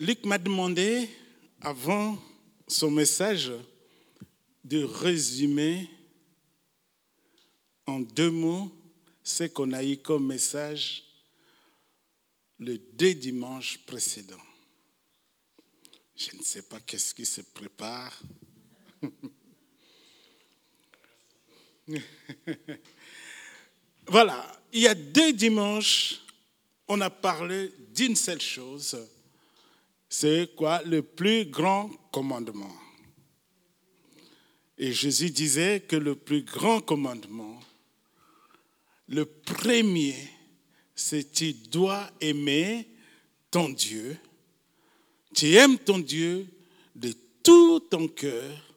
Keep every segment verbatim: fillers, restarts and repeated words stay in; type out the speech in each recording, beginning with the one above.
Luc m'a demandé, avant son message, de résumer en deux mots ce qu'on a eu comme message les deux dimanches précédents. Je ne sais pas qu'est-ce qui se prépare. Voilà, il y a deux dimanches, on a parlé d'une seule chose. C'est quoi? Le plus grand commandement. Et Jésus disait que le plus grand commandement, le premier, c'est tu dois aimer ton Dieu. Tu aimes ton Dieu de tout ton cœur,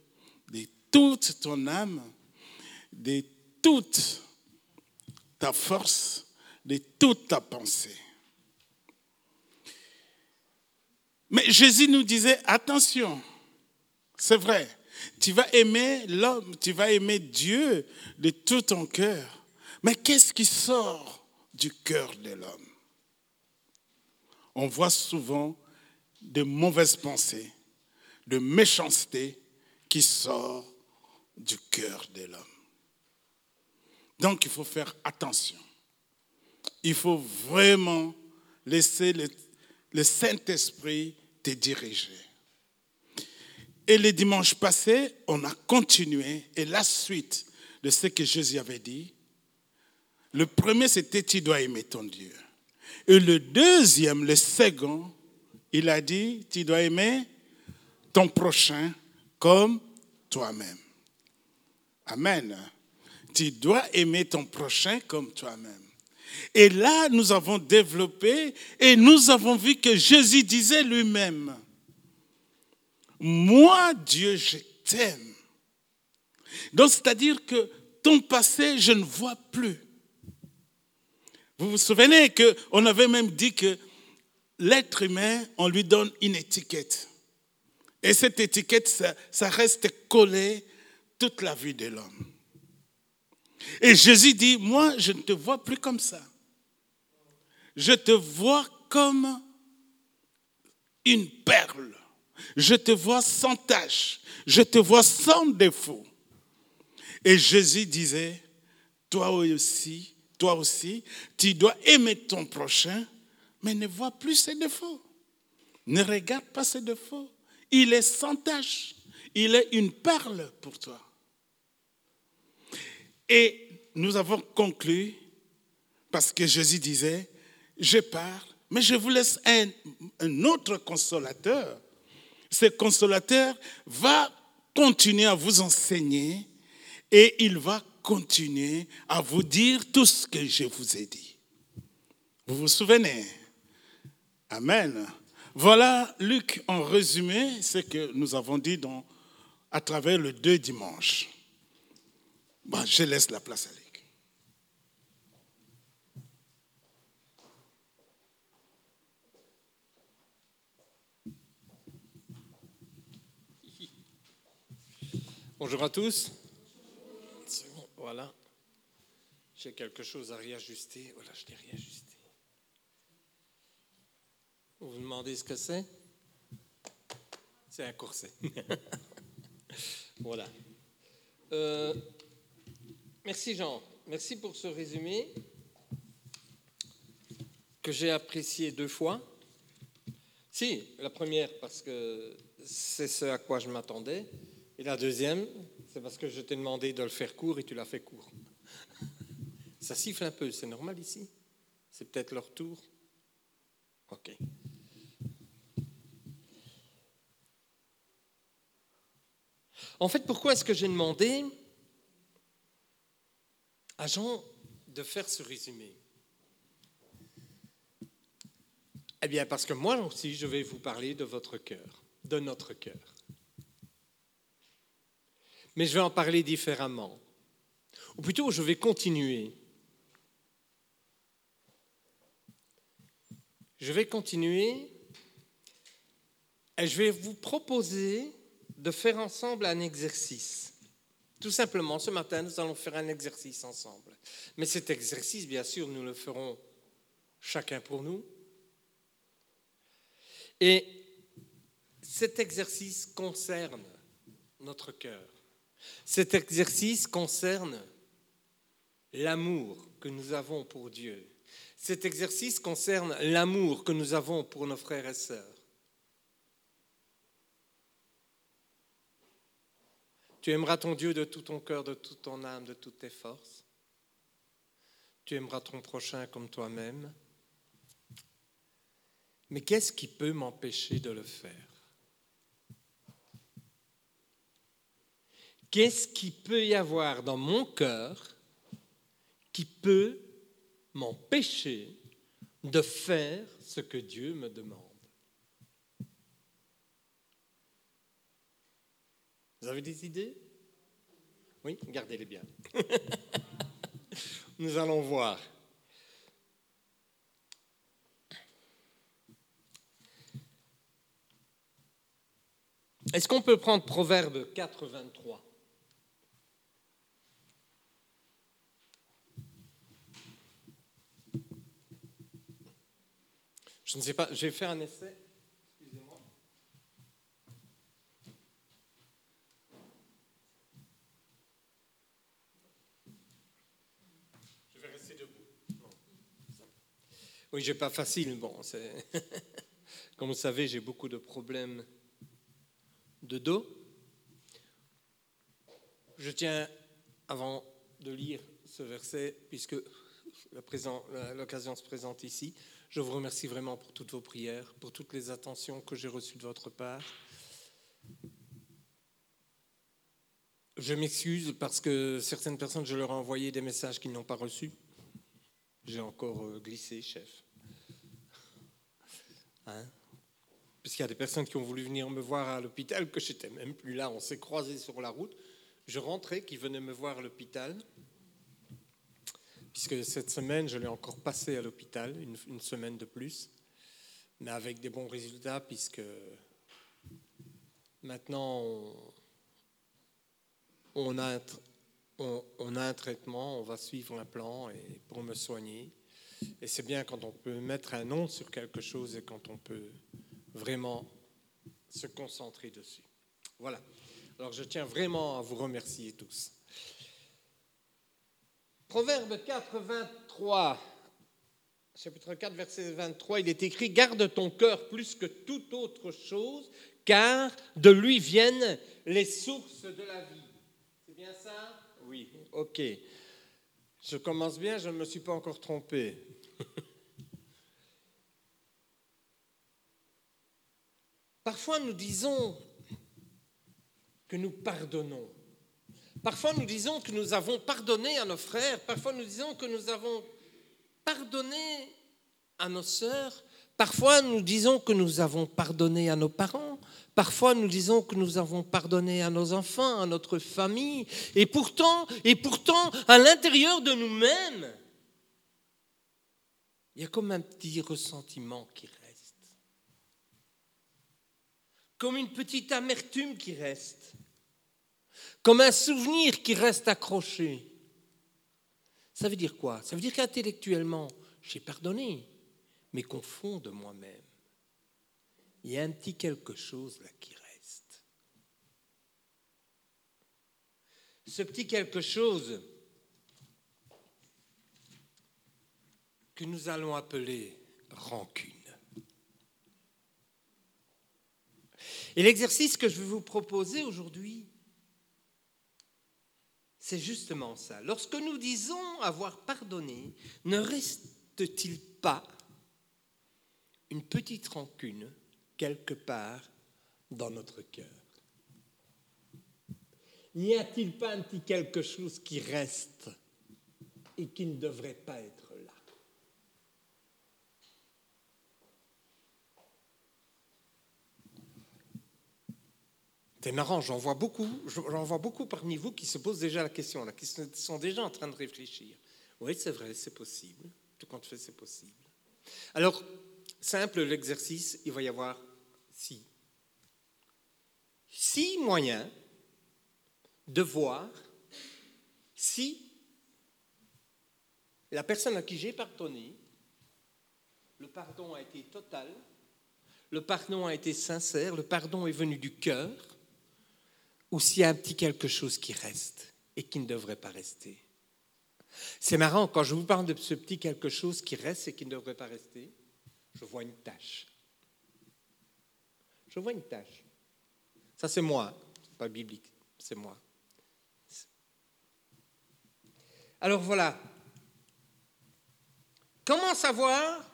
de toute ton âme, de toute ta force, de toute ta pensée. Mais Jésus nous disait, attention, c'est vrai, tu vas aimer l'homme, tu vas aimer Dieu de tout ton cœur. Mais qu'est-ce qui sort du cœur de l'homme? On voit souvent de mauvaises pensées, de méchanceté qui sort du cœur de l'homme. Donc il faut faire attention. Il faut vraiment laisser le, le Saint-Esprit te diriger. Et le dimanche passé, on a continué, et la suite de ce que Jésus avait dit, le premier c'était « tu dois aimer ton Dieu ». Et le deuxième, le second, il a dit « tu dois aimer ton prochain comme toi-même ». Amen. Tu dois aimer ton prochain comme toi-même. Et là, nous avons développé et nous avons vu que Jésus disait lui-même « Moi, Dieu, je t'aime ». Donc, c'est-à-dire que ton passé, je ne vois plus. Vous vous souvenez qu'on avait même dit que l'être humain, on lui donne une étiquette. Et cette étiquette, ça, ça reste collé toute la vie de l'homme. Et Jésus dit, moi, je ne te vois plus comme ça. Je te vois comme une perle. Je te vois sans tache. Je te vois sans défaut. Et Jésus disait, toi aussi, toi aussi, tu dois aimer ton prochain, mais ne vois plus ses défauts. Ne regarde pas ses défauts. Il est sans tache. Il est une perle pour toi. Et nous avons conclu, parce que Jésus disait, je pars, mais je vous laisse un, un autre consolateur. Ce consolateur va continuer à vous enseigner et il va continuer à vous dire tout ce que je vous ai dit. Vous vous souvenez? Amen. Voilà, Luc, en résumé, ce que nous avons dit dans, à travers les deux dimanches. Bon, je laisse la place à Luc. Bonjour à tous. Voilà. J'ai quelque chose à réajuster. Voilà, je l'ai réajusté. Vous vous demandez ce que c'est? C'est un corset. Voilà. Euh, Merci Jean, merci pour ce résumé que j'ai apprécié deux fois. Si, la première parce que c'est ce à quoi je m'attendais, et la deuxième, c'est parce que je t'ai demandé de le faire court et tu l'as fait court. Ça siffle un peu, c'est normal ici? C'est peut-être leur tour? Ok. En fait, pourquoi est-ce que j'ai demandé à Jean de faire ce résumé? Eh bien, parce que moi aussi, je vais vous parler de votre cœur, de notre cœur. Mais je vais en parler différemment. Ou plutôt, je vais continuer. Je vais continuer et je vais vous proposer de faire ensemble un exercice. Tout simplement, ce matin, nous allons faire un exercice ensemble. Mais cet exercice, bien sûr, nous le ferons chacun pour nous. Et Cet exercice concerne notre cœur. Cet exercice concerne l'amour que nous avons pour Dieu. Cet exercice concerne l'amour que nous avons pour nos frères et sœurs. Tu aimeras ton Dieu de tout ton cœur, de toute ton âme, de toutes tes forces. Tu aimeras ton prochain comme toi-même. Mais qu'est-ce qui peut m'empêcher de le faire ? Qu'est-ce qui peut y avoir dans mon cœur qui peut m'empêcher de faire ce que Dieu me demande ? Vous avez des idées ? Oui, gardez-les bien. Nous allons voir. Est-ce qu'on peut prendre Proverbe quatre, vingt-trois ? Je ne sais pas, j'ai fait un essai. Oui, j'ai pas facile. Bon, c'est... Comme vous savez, j'ai beaucoup de problèmes de dos. Je tiens, avant de lire ce verset, puisque la présent, l'occasion se présente ici, je vous remercie vraiment pour toutes vos prières, pour toutes les attentions que j'ai reçues de votre part. Je m'excuse parce que certaines personnes, je leur ai envoyé des messages qu'ils n'ont pas reçus. J'ai encore glissé, chef. Hein ? Parce qu'il y a des personnes qui ont voulu venir me voir à l'hôpital, que je n'étais même plus là, on s'est croisés sur la route. Je rentrais, qui venaient me voir à l'hôpital, puisque cette semaine, je l'ai encore passé à l'hôpital, une, une semaine de plus, mais avec des bons résultats, puisque maintenant, on, on a... On a un traitement, on va suivre un plan et pour me soigner. Et c'est bien quand on peut mettre un nom sur quelque chose et quand on peut vraiment se concentrer dessus. Voilà. Alors je tiens vraiment à vous remercier tous. Proverbe quatre, vingt-trois, chapitre quatre, verset vingt-trois, il est écrit « Garde ton cœur plus que toute autre chose, car de lui viennent les sources de la vie. » C'est bien ça ? Oui, ok. Je commence bien, je ne me suis pas encore trompé. Parfois, nous disons que nous pardonnons. Parfois, nous disons que nous avons pardonné à nos frères. Parfois, nous disons que nous avons pardonné à nos sœurs. Parfois, nous disons que nous avons pardonné à nos parents. Parfois, nous disons que nous avons pardonné à nos enfants, à notre famille. Et pourtant, et pourtant, à l'intérieur de nous-mêmes, il y a comme un petit ressentiment qui reste. Comme une petite amertume qui reste. Comme un souvenir qui reste accroché. Ça veut dire quoi ? Ça veut dire qu'intellectuellement, j'ai pardonné, mais qu'au fond de moi-même, il y a un petit quelque chose là qui reste. Ce petit quelque chose que nous allons appeler rancune. Et l'exercice que je vais vous proposer aujourd'hui, c'est justement ça. Lorsque nous disons avoir pardonné, ne reste-t-il pas une petite rancune quelque part dans notre cœur? N'y a-t-il pas un petit quelque chose qui reste et qui ne devrait pas être là? C'est marrant, j'en vois beaucoup, j'en vois beaucoup parmi vous qui se posent déjà la question, là, qui sont déjà en train de réfléchir. Oui, c'est vrai, c'est possible. Tout compte fait, c'est possible. Alors, simple l'exercice, il va y avoir Si. Si moyen de voir si la personne à qui j'ai pardonné, le pardon a été total, le pardon a été sincère, le pardon est venu du cœur, ou s'il y a un petit quelque chose qui reste et qui ne devrait pas rester. C'est marrant, quand je vous parle de ce petit quelque chose qui reste et qui ne devrait pas rester, je vois une tache. Je vois une tache. Ça, c'est moi. C'est pas biblique, c'est moi. Alors voilà. Comment savoir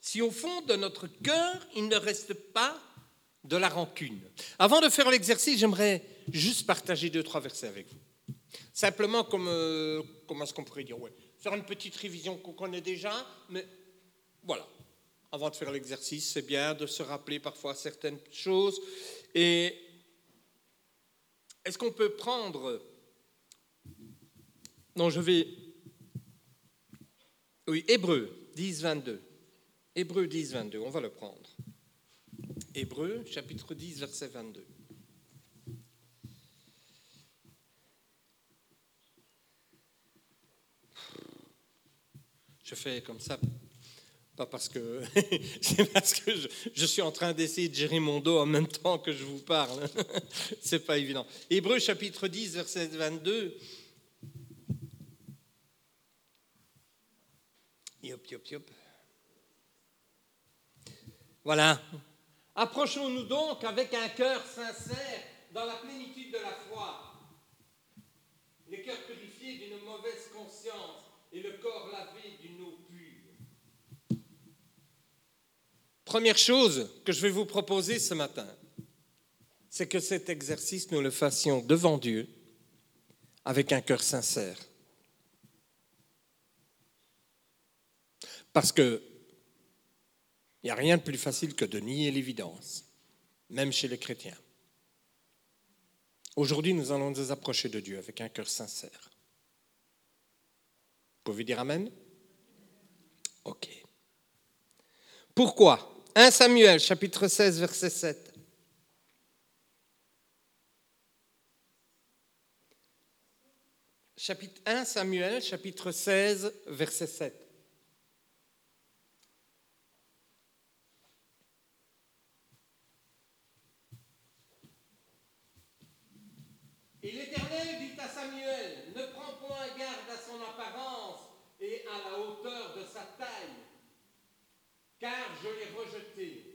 si au fond de notre cœur, il ne reste pas de la rancune? Avant de faire l'exercice, j'aimerais juste partager deux, trois versets avec vous. Simplement, comme, euh, comment est-ce qu'on pourrait dire, ouais, faire une petite révision qu'on connaît déjà, mais voilà. Avant de faire l'exercice, c'est bien de se rappeler parfois certaines choses. Et est-ce qu'on peut prendre... Non, je vais... Oui, Hébreux dix, vingt-deux. Hébreux dix, vingt-deux, on va le prendre. Hébreux, chapitre dix, verset vingt-deux. Je fais comme ça... Pas parce que, c'est parce que je, je suis en train d'essayer de gérer mon dos en même temps que je vous parle. C'est pas évident. Hébreux chapitre dix, verset vingt-deux. Yop, yop, yop. Voilà. Approchons-nous donc avec un cœur sincère dans la plénitude de la foi. Le cœur purifié d'une mauvaise conscience et le corps lavé d'une eau pure. Première chose que je vais vous proposer ce matin, c'est que cet exercice, nous le fassions devant Dieu avec un cœur sincère. Parce qu'il n'y a rien de plus facile que de nier l'évidence, même chez les chrétiens. Aujourd'hui, nous allons nous approcher de Dieu avec un cœur sincère. Vous pouvez dire amen? Ok. Pourquoi ? premier Samuel, chapitre seize, verset sept. Chapitre premier Samuel, chapitre seize, verset sept. Et l'Éternel dit à Samuel, ne prends point garde à son apparence et à la hauteur de sa taille, car je l'ai rejeté.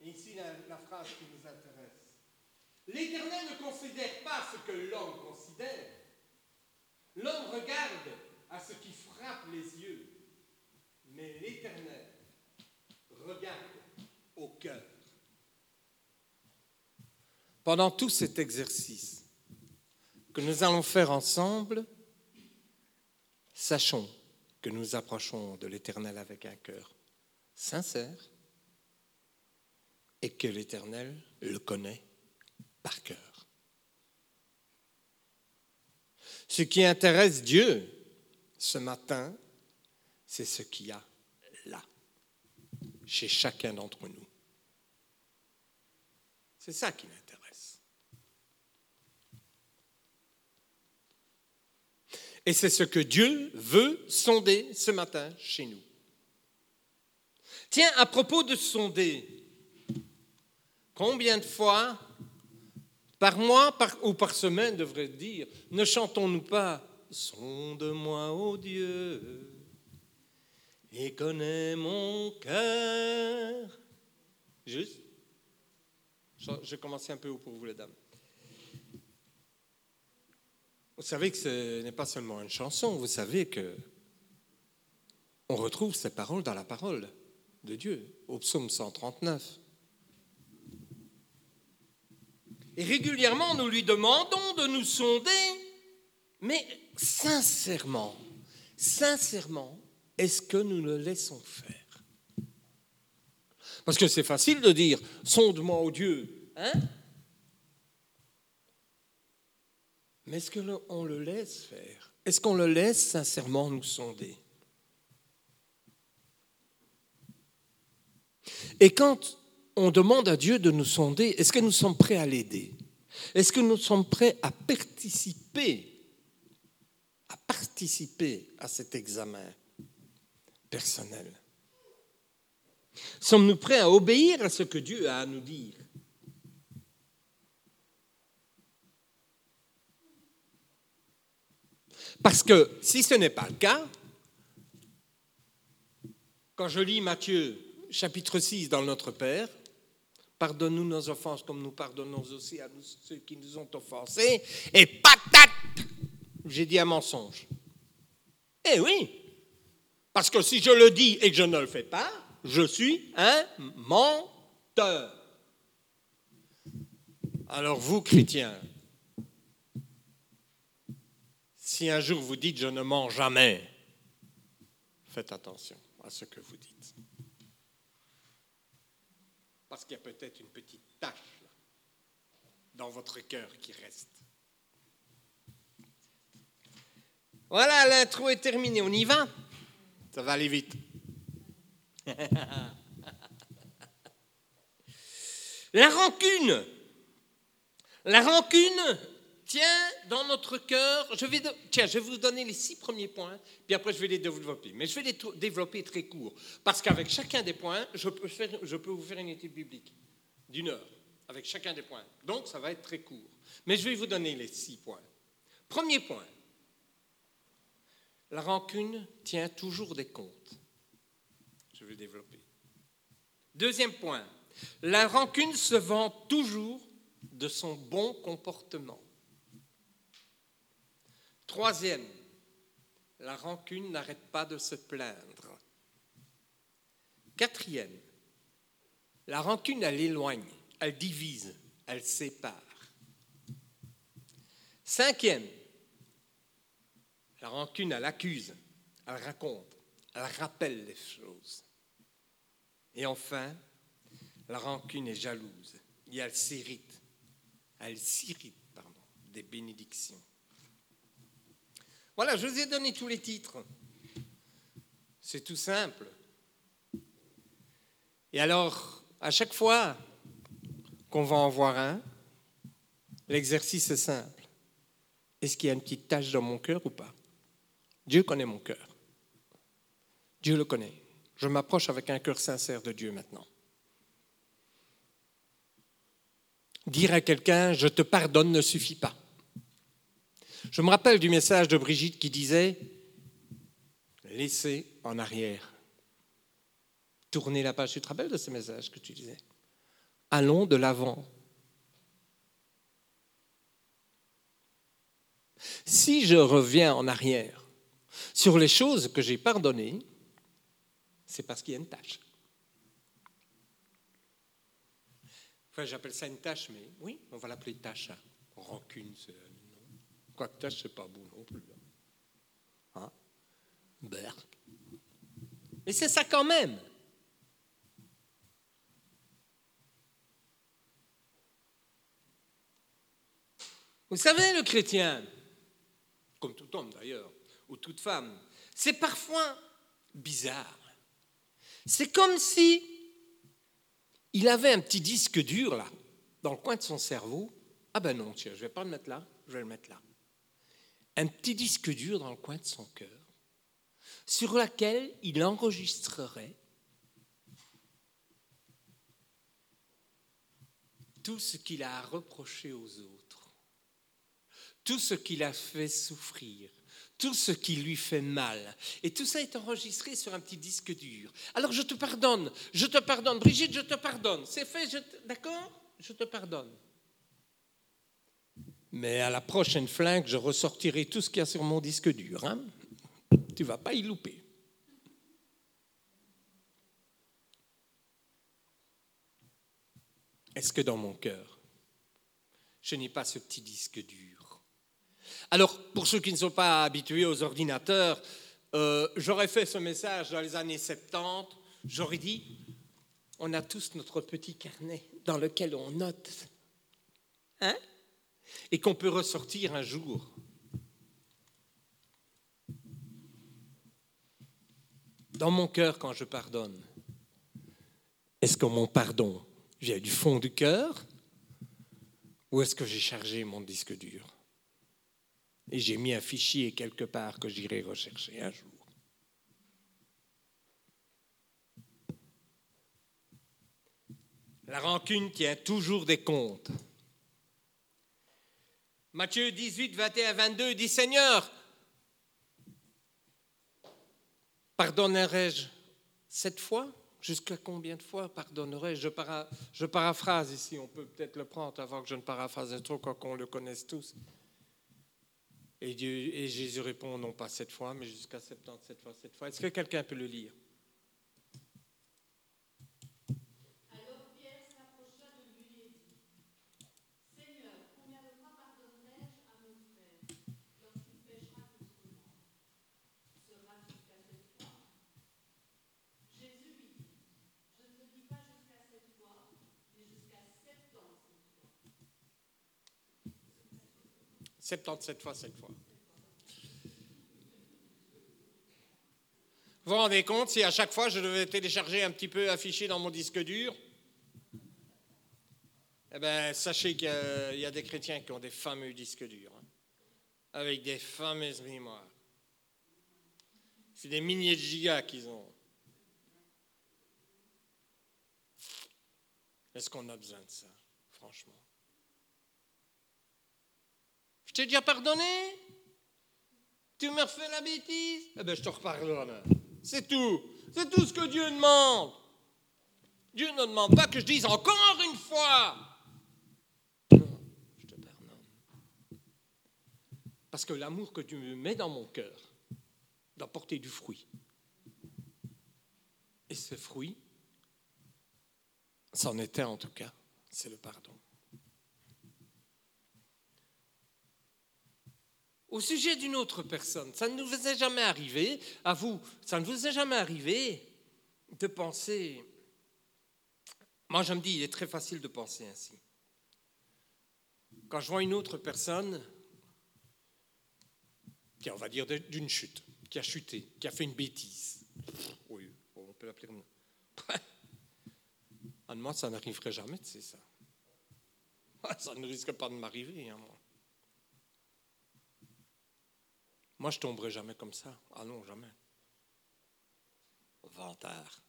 Et ici, la, la phrase qui nous intéresse. L'Éternel ne considère pas ce que l'homme considère. L'homme regarde à ce qui frappe les yeux, mais l'Éternel regarde au cœur. Pendant tout cet exercice que nous allons faire ensemble, sachons que nous approchons de l'Éternel avec un cœur sincère et que l'Éternel le connaît par cœur. Ce qui intéresse Dieu ce matin, c'est ce qu'il y a là, chez chacun d'entre nous. C'est ça qui l'intéresse. Et c'est ce que Dieu veut sonder ce matin chez nous. Tiens, à propos de sonder, combien de fois, par mois par, ou par semaine, devrais-je dire, ne chantons-nous pas « Sonde-moi, ô Dieu, et connais mon cœur ». Juste, je commence un peu haut pour vous, les dames. Vous savez que ce n'est pas seulement une chanson, vous savez que on retrouve ces paroles dans la parole de Dieu, au psaume cent trente-neuf. Et régulièrement, nous lui demandons de nous sonder, mais sincèrement, sincèrement, est-ce que nous le laissons faire? Parce que c'est facile de dire « sonde-moi, ô Dieu », hein? Mais est-ce qu'on le laisse faire? Est-ce qu'on le laisse sincèrement nous sonder? Et quand on demande à Dieu de nous sonder, est-ce que nous sommes prêts à l'aider? Est-ce que nous sommes prêts à participer, à participer à cet examen personnel? Sommes-nous prêts à obéir à ce que Dieu a à nous dire ? Parce que si ce n'est pas le cas, quand je lis Matthieu chapitre six dans notre Père, pardonne-nous nos offenses comme nous pardonnons aussi à nous, ceux qui nous ont offensés, et patate, j'ai dit un mensonge. Eh oui, parce que si je le dis et que je ne le fais pas, je suis un menteur. Alors vous, chrétiens, si un jour vous dites « je ne mens jamais », faites attention à ce que vous dites. Parce qu'il y a peut-être une petite tache là, dans votre cœur qui reste. Voilà, l'intro est terminée, on y va ? Ça va aller vite. La rancune. La rancune tient dans notre cœur. Je vais de... Tiens, je vais vous donner les six premiers points, puis après je vais les développer. Mais je vais les t- développer très court, parce qu'avec chacun des points, je peux, faire... je peux vous faire une étude biblique d'une heure, avec chacun des points. Donc, ça va être très court. Mais je vais vous donner les six points. Premier point. La rancune tient toujours des comptes. Je vais développer. Deuxième point, la rancune se vante toujours de son bon comportement. Troisième, la rancune n'arrête pas de se plaindre. Quatrième, la rancune, elle éloigne, elle divise, elle sépare. Cinquième, la rancune, elle accuse, elle raconte, elle rappelle les choses. Et enfin, la rancune est jalouse et elle s'irrite, elle s'irrite, pardon, des bénédictions. Voilà, je vous ai donné tous les titres. C'est tout simple. Et alors, à chaque fois qu'on va en voir un, l'exercice est simple. Est-ce qu'il y a une petite tache dans mon cœur ou pas ? Dieu connaît mon cœur. Dieu le connaît. Je m'approche avec un cœur sincère de Dieu maintenant. Dire à quelqu'un « je te pardonne » ne suffit pas. Je me rappelle du message de Brigitte qui disait « laissez en arrière. Tournez la page. » Tu te rappelles de ce message que tu disais ? « Allons de l'avant. » Si je reviens en arrière sur les choses que j'ai pardonnées, c'est parce qu'il y a une tâche. Enfin, j'appelle ça une tâche, mais oui, on va l'appeler tâche. Hein. Rancune, c'est... Quoique tâche, c'est pas bon non plus. Hein? Berk. Mais c'est ça quand même. Vous savez, le chrétien, comme tout homme d'ailleurs, ou toute femme, c'est parfois bizarre. C'est comme si il avait un petit disque dur là, dans le coin de son cerveau. Ah ben non, tiens, je ne vais pas le mettre là, je vais le mettre là. Un petit disque dur dans le coin de son cœur, sur lequel il enregistrerait tout ce qu'il a à reprocher aux autres, tout ce qu'il a fait souffrir, tout ce qui lui fait mal. Et tout ça est enregistré sur un petit disque dur. Alors je te pardonne, je te pardonne. Brigitte, je te pardonne. C'est fait, je te... d'accord ? Je te pardonne. Mais à la prochaine flingue, je ressortirai tout ce qu'il y a sur mon disque dur. Hein ? Tu ne vas pas y louper. Est-ce que dans mon cœur, je n'ai pas ce petit disque dur ? Alors, pour ceux qui ne sont pas habitués aux ordinateurs, euh, j'aurais fait ce message dans les années soixante-dix, j'aurais dit, on a tous notre petit carnet dans lequel on note, hein, et qu'on peut ressortir un jour. Dans mon cœur, quand je pardonne, est-ce que mon pardon vient du fond du cœur ou est-ce que j'ai chargé mon disque dur ? Et j'ai mis un fichier quelque part que j'irai rechercher un jour. La rancune tient toujours des comptes. Matthieu dix-huit, vingt et un, vingt-deux dit « Seigneur, pardonnerai-je sept fois ? Jusqu'à combien de fois pardonnerai-je » je, para... je paraphrase ici, on peut peut-être le prendre avant que je ne paraphrase trop, quoi qu'on le connaisse tous. Et, Dieu... et Jésus répond « Non, pas sept fois, mais jusqu'à soixante-dix-sept fois, sept fois. » Est-ce que quelqu'un peut le lire ? soixante-dix-sept fois, sept fois. Vous vous rendez compte, si à chaque fois je devais télécharger un petit peu affiché dans mon disque dur, eh bien, sachez qu'il y a, il y a des chrétiens qui ont des fameux disques durs, hein, avec des fameuses mémoires. C'est des milliers de gigas qu'ils ont. Est-ce qu'on a besoin de ça, franchement ? Je t'ai déjà pardonné? Tu me refais la bêtise? Eh bien, je te repardonne. C'est tout. C'est tout ce que Dieu demande. Dieu ne demande pas que je dise encore une fois. Non, je te pardonne. Parce que l'amour que tu me mets dans mon cœur doit porter du fruit. Et ce fruit, c'en était en tout cas, c'est le pardon. Au sujet d'une autre personne, ça ne vous est jamais arrivé, à vous, ça ne vous est jamais arrivé de penser. Moi, je me dis, il est très facile de penser ainsi. Quand je vois une autre personne, qui on va dire d'une chute, qui a chuté, qui a fait une bêtise, oui, on peut l'appeler comme ça. À moi, ça n'arriverait jamais, c'est ça. Ça ne risque pas de m'arriver, hein, moi. Moi, je ne tomberai jamais comme ça. Ah non, jamais. Vantard.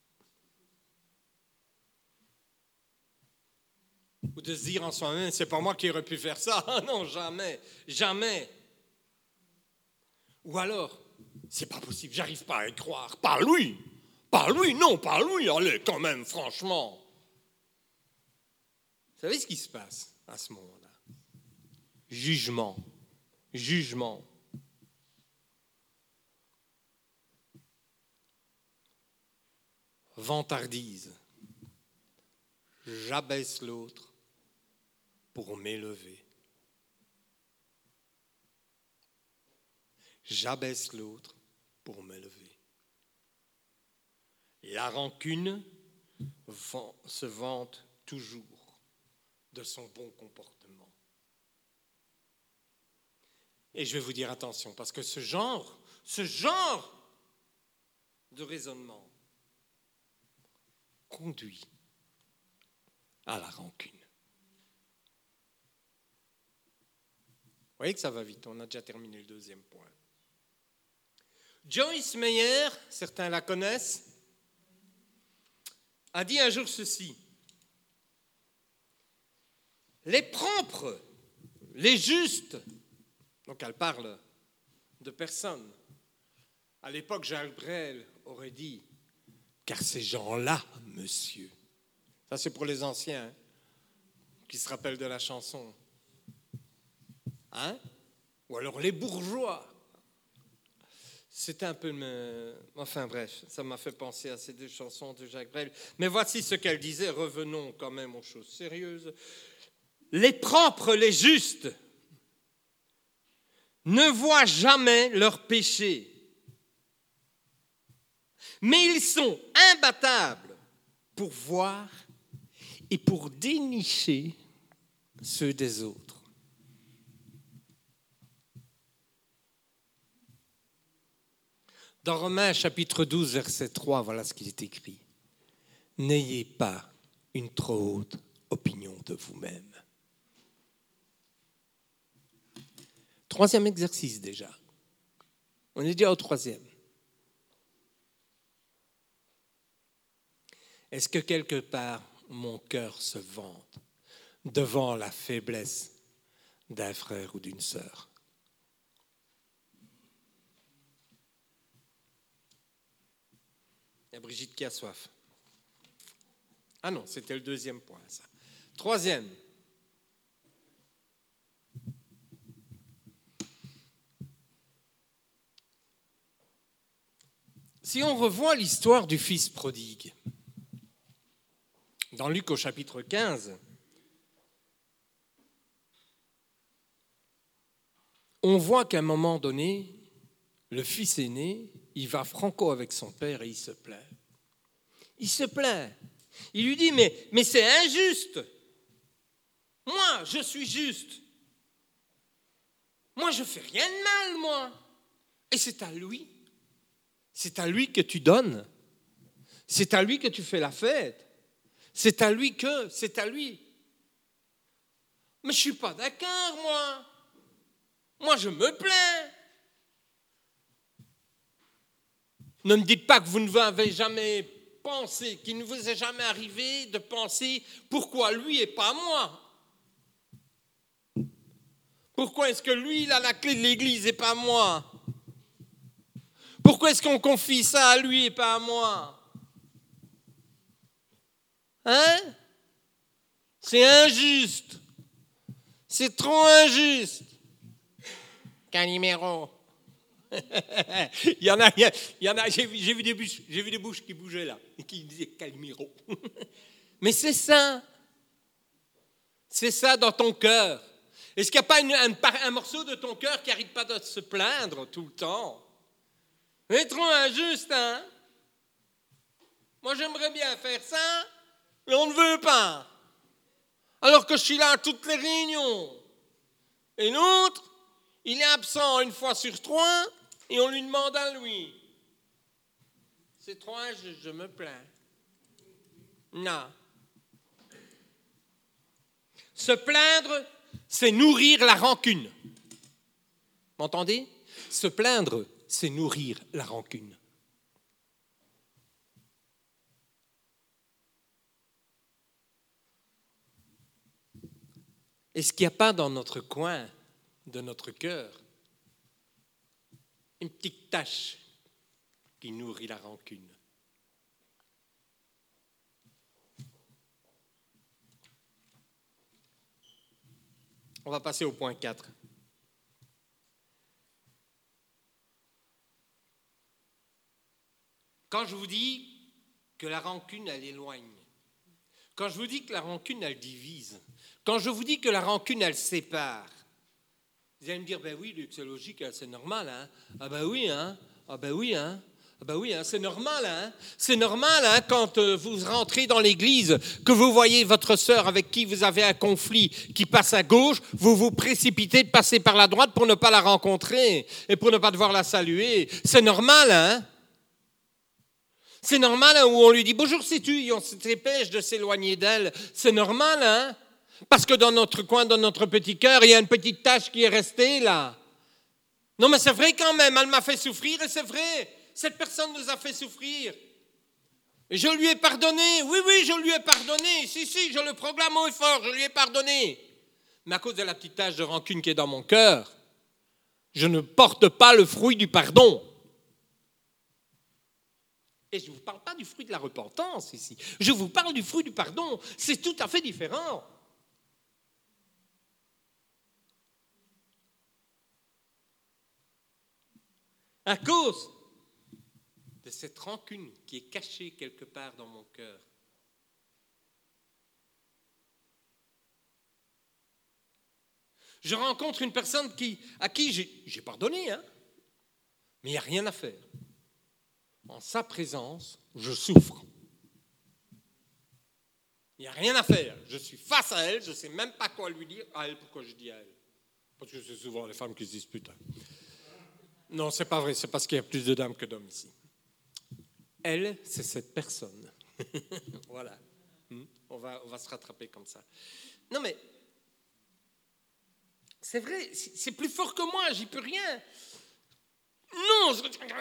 Ou de se dire en soi-même, c'est pas moi qui aurais pu faire ça. Ah non, jamais, jamais. Ou alors, c'est pas possible, j'arrive pas à y croire. Pas lui, pas lui, non, pas lui. Allez, quand même, franchement. Vous savez ce qui se passe à ce moment-là ? Jugement, jugement. Vantardise, j'abaisse l'autre pour m'élever. J'abaisse l'autre pour m'élever. La rancune se vante toujours de son bon comportement. Et je vais vous dire attention, parce que ce genre, ce genre de raisonnement, conduit à la rancune. Vous voyez que ça va vite, on a déjà terminé le deuxième point. Joyce Meyer, certains la connaissent, a dit un jour ceci : les propres, les justes, donc elle parle de personnes. À l'époque, Jacques Brel aurait dit. Car ces gens-là, monsieur, ça c'est pour les anciens hein, qui se rappellent de la chanson, hein? Ou alors les bourgeois. C'était un peu, me... enfin bref, ça m'a fait penser à ces deux chansons de Jacques Brel. Mais voici ce qu'elle disait. Revenons quand même aux choses sérieuses. Les propres, les justes, ne voient jamais leurs péchés. Mais ils sont imbattables pour voir et pour dénicher ceux des autres. Dans Romains chapitre douze, verset trois, voilà ce qu'il est écrit. N'ayez pas une trop haute opinion de vous-même. Troisième exercice déjà. On est déjà au troisième. Est-ce que quelque part, mon cœur se vante devant la faiblesse d'un frère ou d'une sœur. Il y a Brigitte qui a soif. Ah non, c'était le deuxième point, ça. Troisième. Si on revoit l'histoire du fils prodigue, dans Luc au chapitre quinze, on voit qu'à un moment donné, le fils aîné, il va franco avec son père et il se plaint. Il se plaint. Il lui dit, mais, mais c'est injuste. Moi, je suis juste. Moi, je ne fais rien de mal, moi. Et c'est à lui. C'est à lui que tu donnes. C'est à lui que tu fais la fête. C'est à lui que, c'est à lui. Mais je ne suis pas d'accord, moi. Moi, je me plains. Ne me dites pas que vous ne vous avez jamais pensé, qu'il ne vous est jamais arrivé de penser pourquoi lui et pas moi. Pourquoi est-ce que lui, il a la clé de l'église et pas moi? Pourquoi est-ce qu'on confie ça à lui et pas à moi? Hein? C'est injuste. C'est trop injuste. Calimero. il y en a, il y en a j'ai, vu, j'ai, vu des bouches, j'ai vu des bouches qui bougeaient là et qui disaient Calimero. Mais c'est ça. C'est ça dans ton cœur. Est-ce qu'il n'y a pas une, un, un morceau de ton cœur qui n'arrête pas de se plaindre tout le temps? C'est trop injuste, hein? Moi, j'aimerais bien faire ça, mais on ne veut pas. Alors que je suis là à toutes les réunions. Et l'autre, il est absent une fois sur trois, et on lui demande à lui. C'est trop injuste, je me plains. Non. Se plaindre, c'est nourrir la rancune. M'entendez? Se plaindre, c'est nourrir la rancune. Est-ce qu'il n'y a pas dans notre coin, de notre cœur, une petite tache qui nourrit la rancune? On va passer au point quatre. Quand je vous dis que la rancune, elle éloigne, quand je vous dis que la rancune, elle divise, quand je vous dis que la rancune, elle sépare, vous allez me dire, ben oui, Luc, c'est logique, c'est normal, hein? Ah ben oui, hein? Ah ben oui, hein? Ah ben oui, hein? C'est normal, hein? C'est normal, hein, quand vous rentrez dans l'église, que vous voyez votre sœur avec qui vous avez un conflit qui passe à gauche, vous vous précipitez de passer par la droite pour ne pas la rencontrer et pour ne pas devoir la saluer. C'est normal, hein? C'est normal, hein, où on lui dit « Bonjour, sais-tu » et on se dépêche de s'éloigner d'elle. C'est normal, hein? Parce que dans notre coin, dans notre petit cœur, il y a une petite tache qui est restée là. Non, mais c'est vrai quand même, elle m'a fait souffrir et c'est vrai. Cette personne nous a fait souffrir. Et je lui ai pardonné. Oui, oui, je lui ai pardonné. Si, si, je le proclame haut et fort, je lui ai pardonné. Mais à cause de la petite tache de rancune qui est dans mon cœur, je ne porte pas le fruit du pardon. Et je ne vous parle pas du fruit de la repentance ici. Je vous parle du fruit du pardon. C'est tout à fait différent. À cause de cette rancune qui est cachée quelque part dans mon cœur, je rencontre une personne qui, à qui j'ai, j'ai pardonné, hein, mais il n'y a rien à faire. En sa présence, je souffre. Il n'y a rien à faire. Je suis face à elle, je ne sais même pas quoi lui dire. À elle, pourquoi je dis à elle? Parce que c'est souvent les femmes qui se disputent. Non, ce n'est pas vrai, c'est parce qu'il y a plus de dames que d'hommes ici. Elle, c'est cette personne. Voilà. On va, on va se rattraper comme ça. Non, mais c'est vrai, c'est plus fort que moi, j'y peux rien. Non,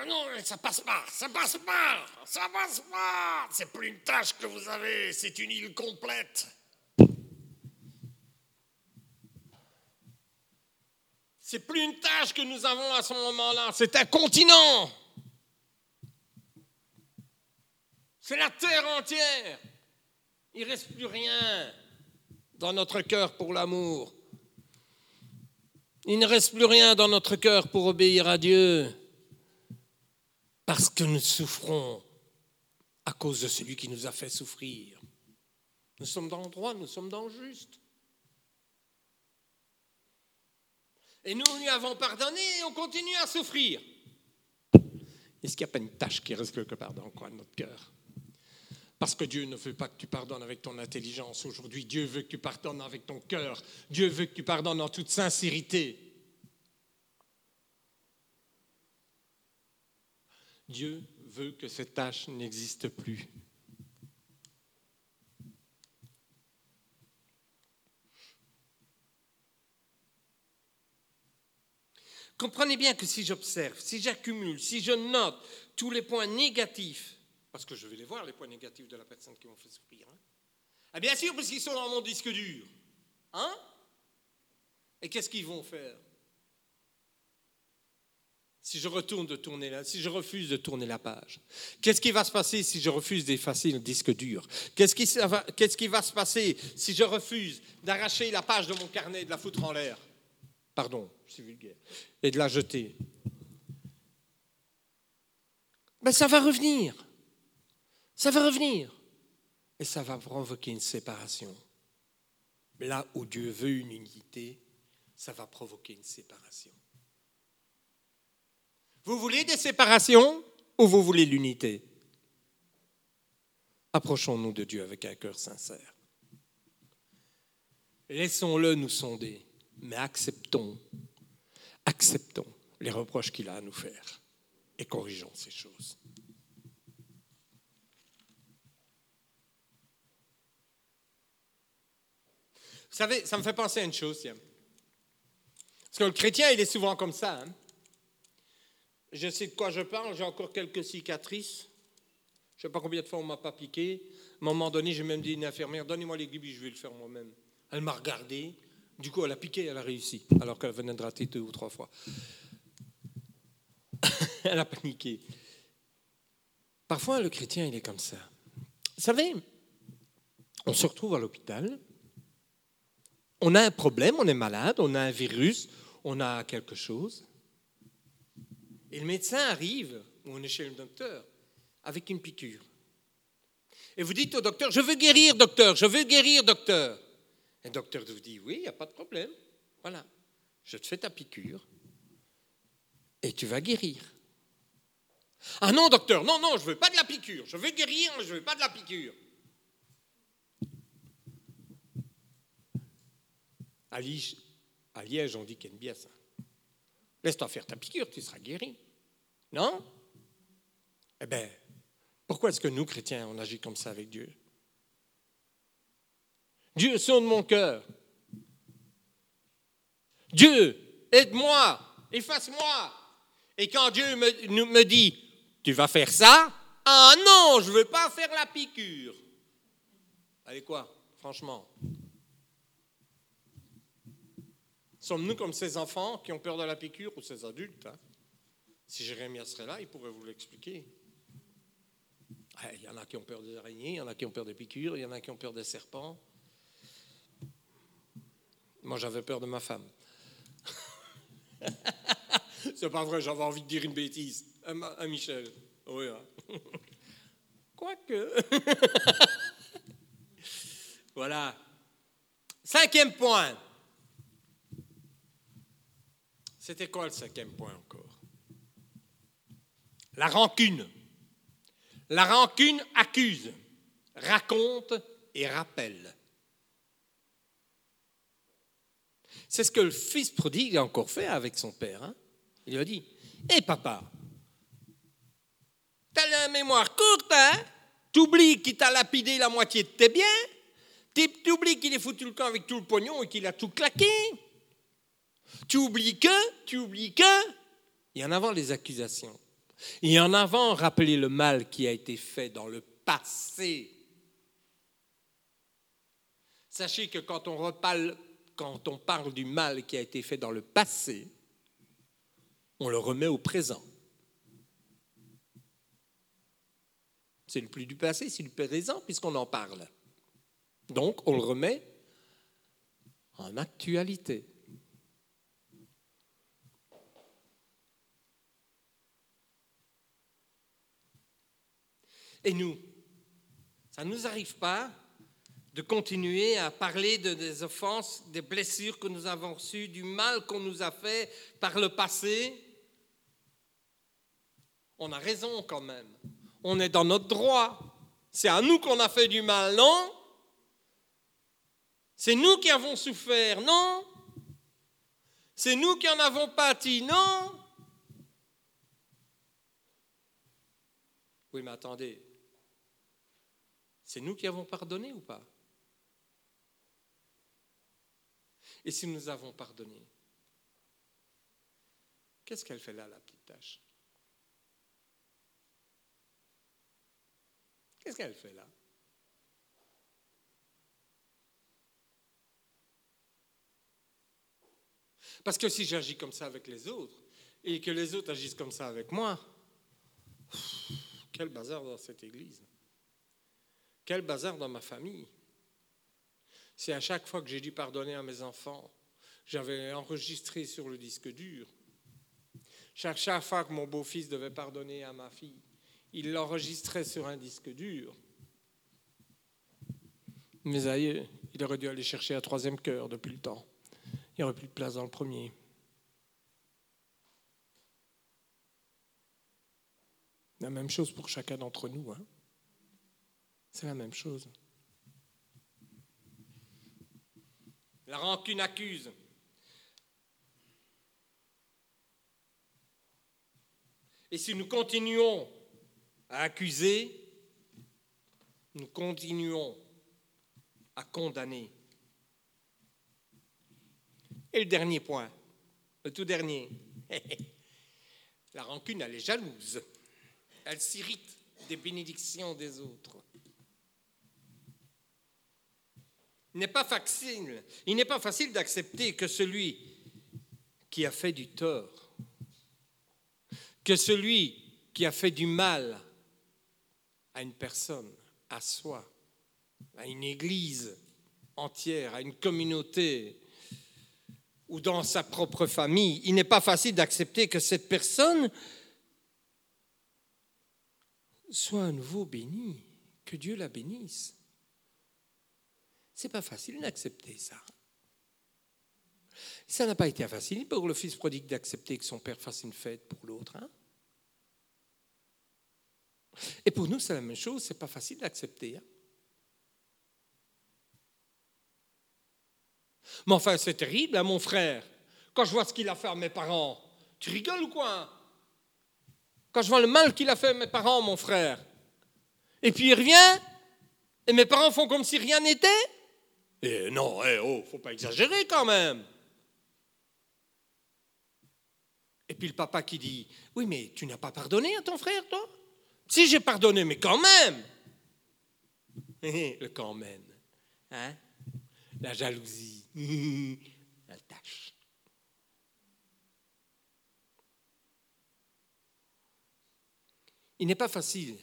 non, ça passe pas, ça passe pas, ça passe pas. C'est plus une tâche que vous avez, c'est une île complète. C'est plus une tâche que nous avons à ce moment-là, c'est un continent. C'est la terre entière. Il ne reste plus rien dans notre cœur pour l'amour. Il ne reste plus rien dans notre cœur pour obéir à Dieu. Parce que nous souffrons à cause de celui qui nous a fait souffrir. Nous sommes dans le droit, nous sommes dans le juste. Et nous lui avons pardonné et on continue à souffrir. Est-ce qu'il n'y a pas une tâche qui reste quelque part dans le coin de notre cœur ? Parce que Dieu ne veut pas que tu pardonnes avec ton intelligence aujourd'hui. Dieu veut que tu pardonnes avec ton cœur. Dieu veut que tu pardonnes en toute sincérité. Dieu veut que cette tâche n'existe plus. Comprenez bien que si j'observe, si j'accumule, si je note tous les points négatifs, parce que je vais les voir, les points négatifs de la personne qui m'ont fait souffrir, hein, ah bien sûr, parce qu'ils sont dans mon disque dur. Hein ? Et qu'est-ce qu'ils vont faire ? Si je retourne de tourner là, si je refuse de tourner la page, qu'est-ce qui va se passer si je refuse d'effacer le disque dur ? Qu'est-ce qui, va, qu'est-ce qui va se passer si je refuse d'arracher la page de mon carnet et de la foutre en l'air ? Pardon, je suis vulgaire. Et de la jeter. Mais ça va revenir. Ça va revenir. Et ça va provoquer une séparation. Là où Dieu veut une unité, ça va provoquer une séparation. Vous voulez des séparations ou vous voulez l'unité ? Approchons-nous de Dieu avec un cœur sincère. Laissons-le nous sonder, mais acceptons, acceptons les reproches qu'il a à nous faire et corrigeons ces choses. Vous savez, ça me fait penser à une chose, tiens. Parce que le chrétien, il est souvent comme ça, hein. Je sais de quoi je parle, j'ai encore quelques cicatrices. Je ne sais pas combien de fois on ne m'a pas piqué. À un moment donné, j'ai même dit à une infirmière, donnez-moi les guibis, je vais le faire moi-même. Elle m'a regardé, du coup elle a piqué, elle a réussi, alors qu'elle venait de rater deux ou trois fois. Elle a paniqué. Parfois, le chrétien, il est comme ça. Vous savez, on se retrouve à l'hôpital, on a un problème, on est malade, on a un virus, on a quelque chose. Et le médecin arrive, ou on est chez le docteur, avec une piqûre. Et vous dites au docteur, je veux guérir, docteur, je veux guérir, docteur. Et le docteur vous dit, oui, il n'y a pas de problème. Voilà, je te fais ta piqûre et tu vas guérir. Ah non, docteur, non, non, je ne veux pas de la piqûre. Je veux guérir, mais je ne veux pas de la piqûre. À Liège, à Liège on dit qu'il y a une biasse. Laisse-toi faire ta piqûre, tu seras guéri. Non ? Eh bien, pourquoi est-ce que nous, chrétiens, on agit comme ça avec Dieu ? Dieu, sonde mon cœur. Dieu, aide-moi, efface-moi. Et quand Dieu me, me dit, tu vas faire ça ? Ah non, je ne veux pas faire la piqûre. Allez quoi, franchement ? Sommes-nous comme ces enfants qui ont peur de la piqûre ou ces adultes, hein ? Si Jérémie serait là, il pourrait vous l'expliquer. Il y en a qui ont peur des araignées, il y en a qui ont peur des piqûres, il y en a qui ont peur des serpents. Moi, j'avais peur de ma femme. C'est pas vrai, j'avais envie de dire une bêtise. À Michel, oui. Hein. Quoique. Voilà. Cinquième point. C'était quoi le cinquième point encore ? La rancune. La rancune accuse, raconte et rappelle. C'est ce que le fils prodigue a encore fait avec son père. Hein ? Il lui a dit, hé hey, papa, t'as la mémoire courte, hein ? T'oublies qu'il t'a lapidé la moitié de tes biens, t'oublies qu'il est foutu le camp avec tout le pognon et qu'il a tout claqué. Tu oublies que, tu oublies que, Il y en a avant les accusations. Il y en a avant rappeler le mal qui a été fait dans le passé. Sachez que quand on reparle, quand on parle du mal qui a été fait dans le passé, on le remet au présent. C'est le plus du passé, c'est du présent puisqu'on en parle. Donc, on le remet en actualité. Et nous, ça ne nous arrive pas de continuer à parler de, des offenses, des blessures que nous avons reçues, du mal qu'on nous a fait par le passé. On a raison quand même. On est dans notre droit. C'est à nous qu'on a fait du mal, non? C'est nous qui avons souffert, non? C'est nous qui en avons pâti, non? Oui, mais attendez, c'est nous qui avons pardonné ou pas? Et si nous avons pardonné, qu'est-ce qu'elle fait là, la petite tâche? Qu'est-ce qu'elle fait là? Parce que si j'agis comme ça avec les autres et que les autres agissent comme ça avec moi, quel bazar dans cette église. Quel bazar dans ma famille. Si à chaque fois que j'ai dû pardonner à mes enfants, j'avais enregistré sur le disque dur, chaque, chaque fois que mon beau-fils devait pardonner à ma fille, il l'enregistrait sur un disque dur. Mes aïeux, il aurait dû aller chercher un troisième cœur depuis le temps. Il n'y aurait plus de place dans le premier. La même chose pour chacun d'entre nous. Hein. C'est la même chose. La rancune accuse. Et si nous continuons à accuser, nous continuons à condamner. Et le dernier point, le tout dernier, la rancune, elle est jalouse. Elle s'irrite des bénédictions des autres. Il n'est pas facile, il n'est pas facile d'accepter que celui qui a fait du tort, que celui qui a fait du mal à une personne, à soi, à une église entière, à une communauté ou dans sa propre famille, il n'est pas facile d'accepter que cette personne soit à nouveau béni, que Dieu la bénisse. C'est pas facile d'accepter ça. Ça n'a pas été facile pour le fils prodigue d'accepter que son père fasse une fête pour l'autre. Hein? Et pour nous, c'est la même chose, c'est pas facile d'accepter. Hein? Mais enfin, c'est terrible, hein, mon frère. Quand je vois ce qu'il a fait à mes parents, tu rigoles ou quoi? Quand je vois le mal qu'il a fait à mes parents, mon frère. Et puis il revient, et mes parents font comme si rien n'était. Et non, eh oh, faut pas exagérer quand même. Et puis le papa qui dit, oui, mais tu n'as pas pardonné à ton frère, toi? Si, j'ai pardonné, mais quand même. Le quand même. Hein? La jalousie. La tâche. Il n'est pas facile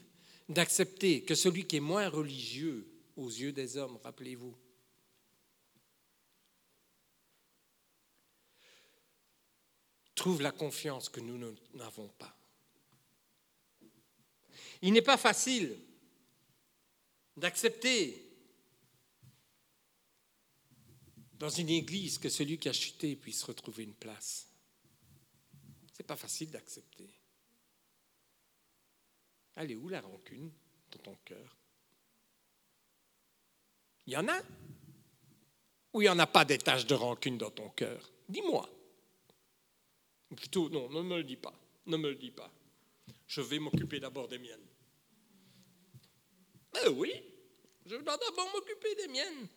d'accepter que celui qui est moins religieux aux yeux des hommes, rappelez-vous, trouve la confiance que nous n'avons pas. Il n'est pas facile d'accepter dans une église que celui qui a chuté puisse retrouver une place. Ce n'est pas facile d'accepter. Elle est où la rancune dans ton cœur? Il y en a? Ou il n'y en a pas des taches de rancune dans ton cœur? Dis-moi. Ou plutôt, non, ne me le dis pas. Ne me le dis pas. Je vais m'occuper d'abord des miennes. Ben oui, je dois d'abord m'occuper des miennes.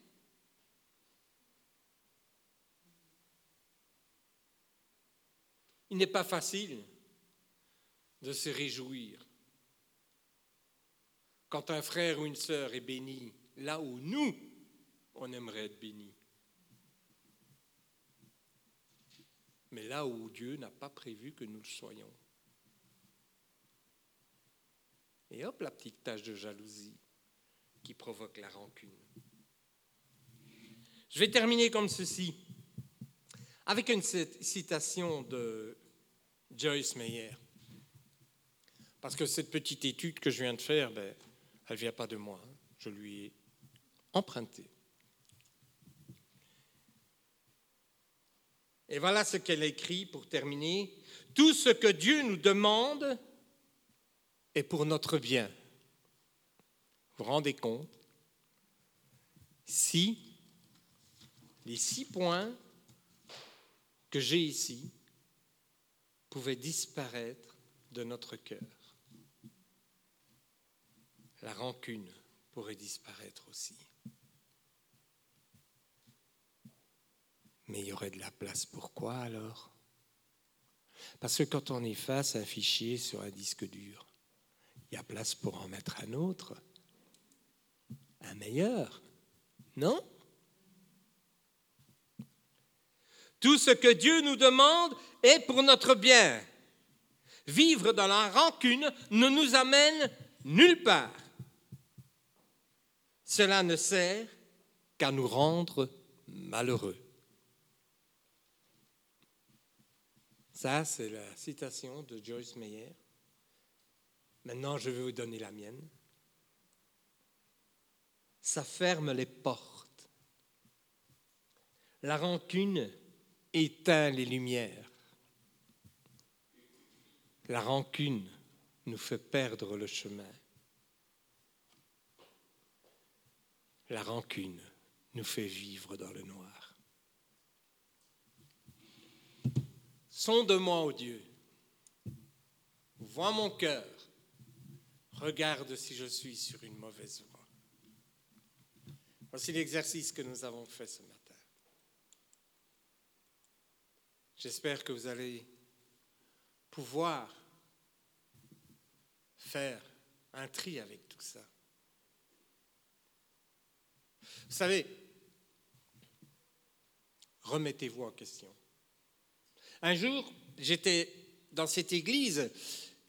Il n'est pas facile de se réjouir. Quand un frère ou une sœur est béni, là où nous, on aimerait être béni. Mais là où Dieu n'a pas prévu que nous le soyons. Et hop, la petite tache de jalousie qui provoque la rancune. Je vais terminer comme ceci, avec une citation de Joyce Meyer. Parce que cette petite étude que je viens de faire, ben, elle ne vient pas de moi, hein. Je lui ai emprunté. Et voilà ce qu'elle écrit pour terminer. « Tout ce que Dieu nous demande est pour notre bien. » Vous vous rendez compte? Si les six points que j'ai ici pouvaient disparaître de notre cœur, la rancune pourrait disparaître aussi. Mais il y aurait de la place. Pourquoi alors? Parce que quand on efface un fichier sur un disque dur, il y a place pour en mettre un autre, un meilleur, non? Tout ce que Dieu nous demande est pour notre bien. Vivre dans la rancune ne nous amène nulle part. Cela ne sert qu'à nous rendre malheureux. Ça, c'est la citation de Joyce Meyer. Maintenant, je vais vous donner la mienne. Ça ferme les portes. La rancune éteint les lumières. La rancune nous fait perdre le chemin. La rancune nous fait vivre dans le noir. Sonde-moi, ô Dieu, vois mon cœur, regarde si je suis sur une mauvaise voie. Voici l'exercice que nous avons fait ce matin. J'espère que vous allez pouvoir faire un tri avec tout ça. Vous savez, remettez-vous en question. Un jour, j'étais dans cette église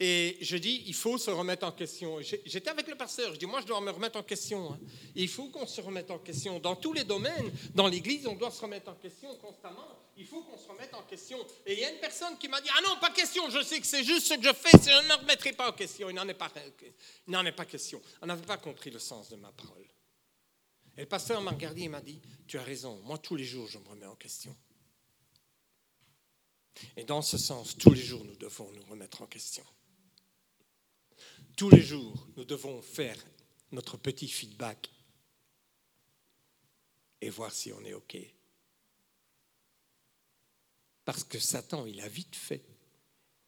et je dis, il faut se remettre en question. J'étais avec le pasteur, je dis, moi je dois me remettre en question. Il faut qu'on se remette en question. Dans tous les domaines, dans l'église, on doit se remettre en question constamment. Il faut qu'on se remette en question. Et il y a une personne qui m'a dit, ah non, pas question, je sais que c'est juste ce que je fais, je ne me remettrai pas en question. Il n'en est pas, il n'en est pas question. On n'avait pas compris le sens de ma parole. Et le pasteur m'a regardé et m'a dit, tu as raison, moi tous les jours je me remets en question. Et dans ce sens, tous les jours nous devons nous remettre en question. Tous les jours nous devons faire notre petit feedback et voir si on est OK. Parce que Satan, il a vite fait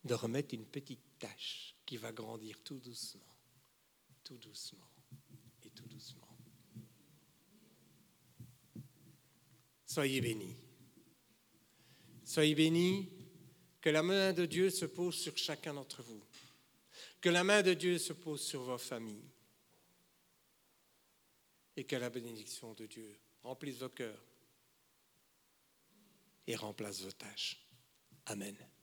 de remettre une petite tache qui va grandir tout doucement, tout doucement et tout doucement. Soyez bénis. Soyez bénis, que la main de Dieu se pose sur chacun d'entre vous, que la main de Dieu se pose sur vos familles et que la bénédiction de Dieu remplisse vos cœurs et remplace vos tâches. Amen.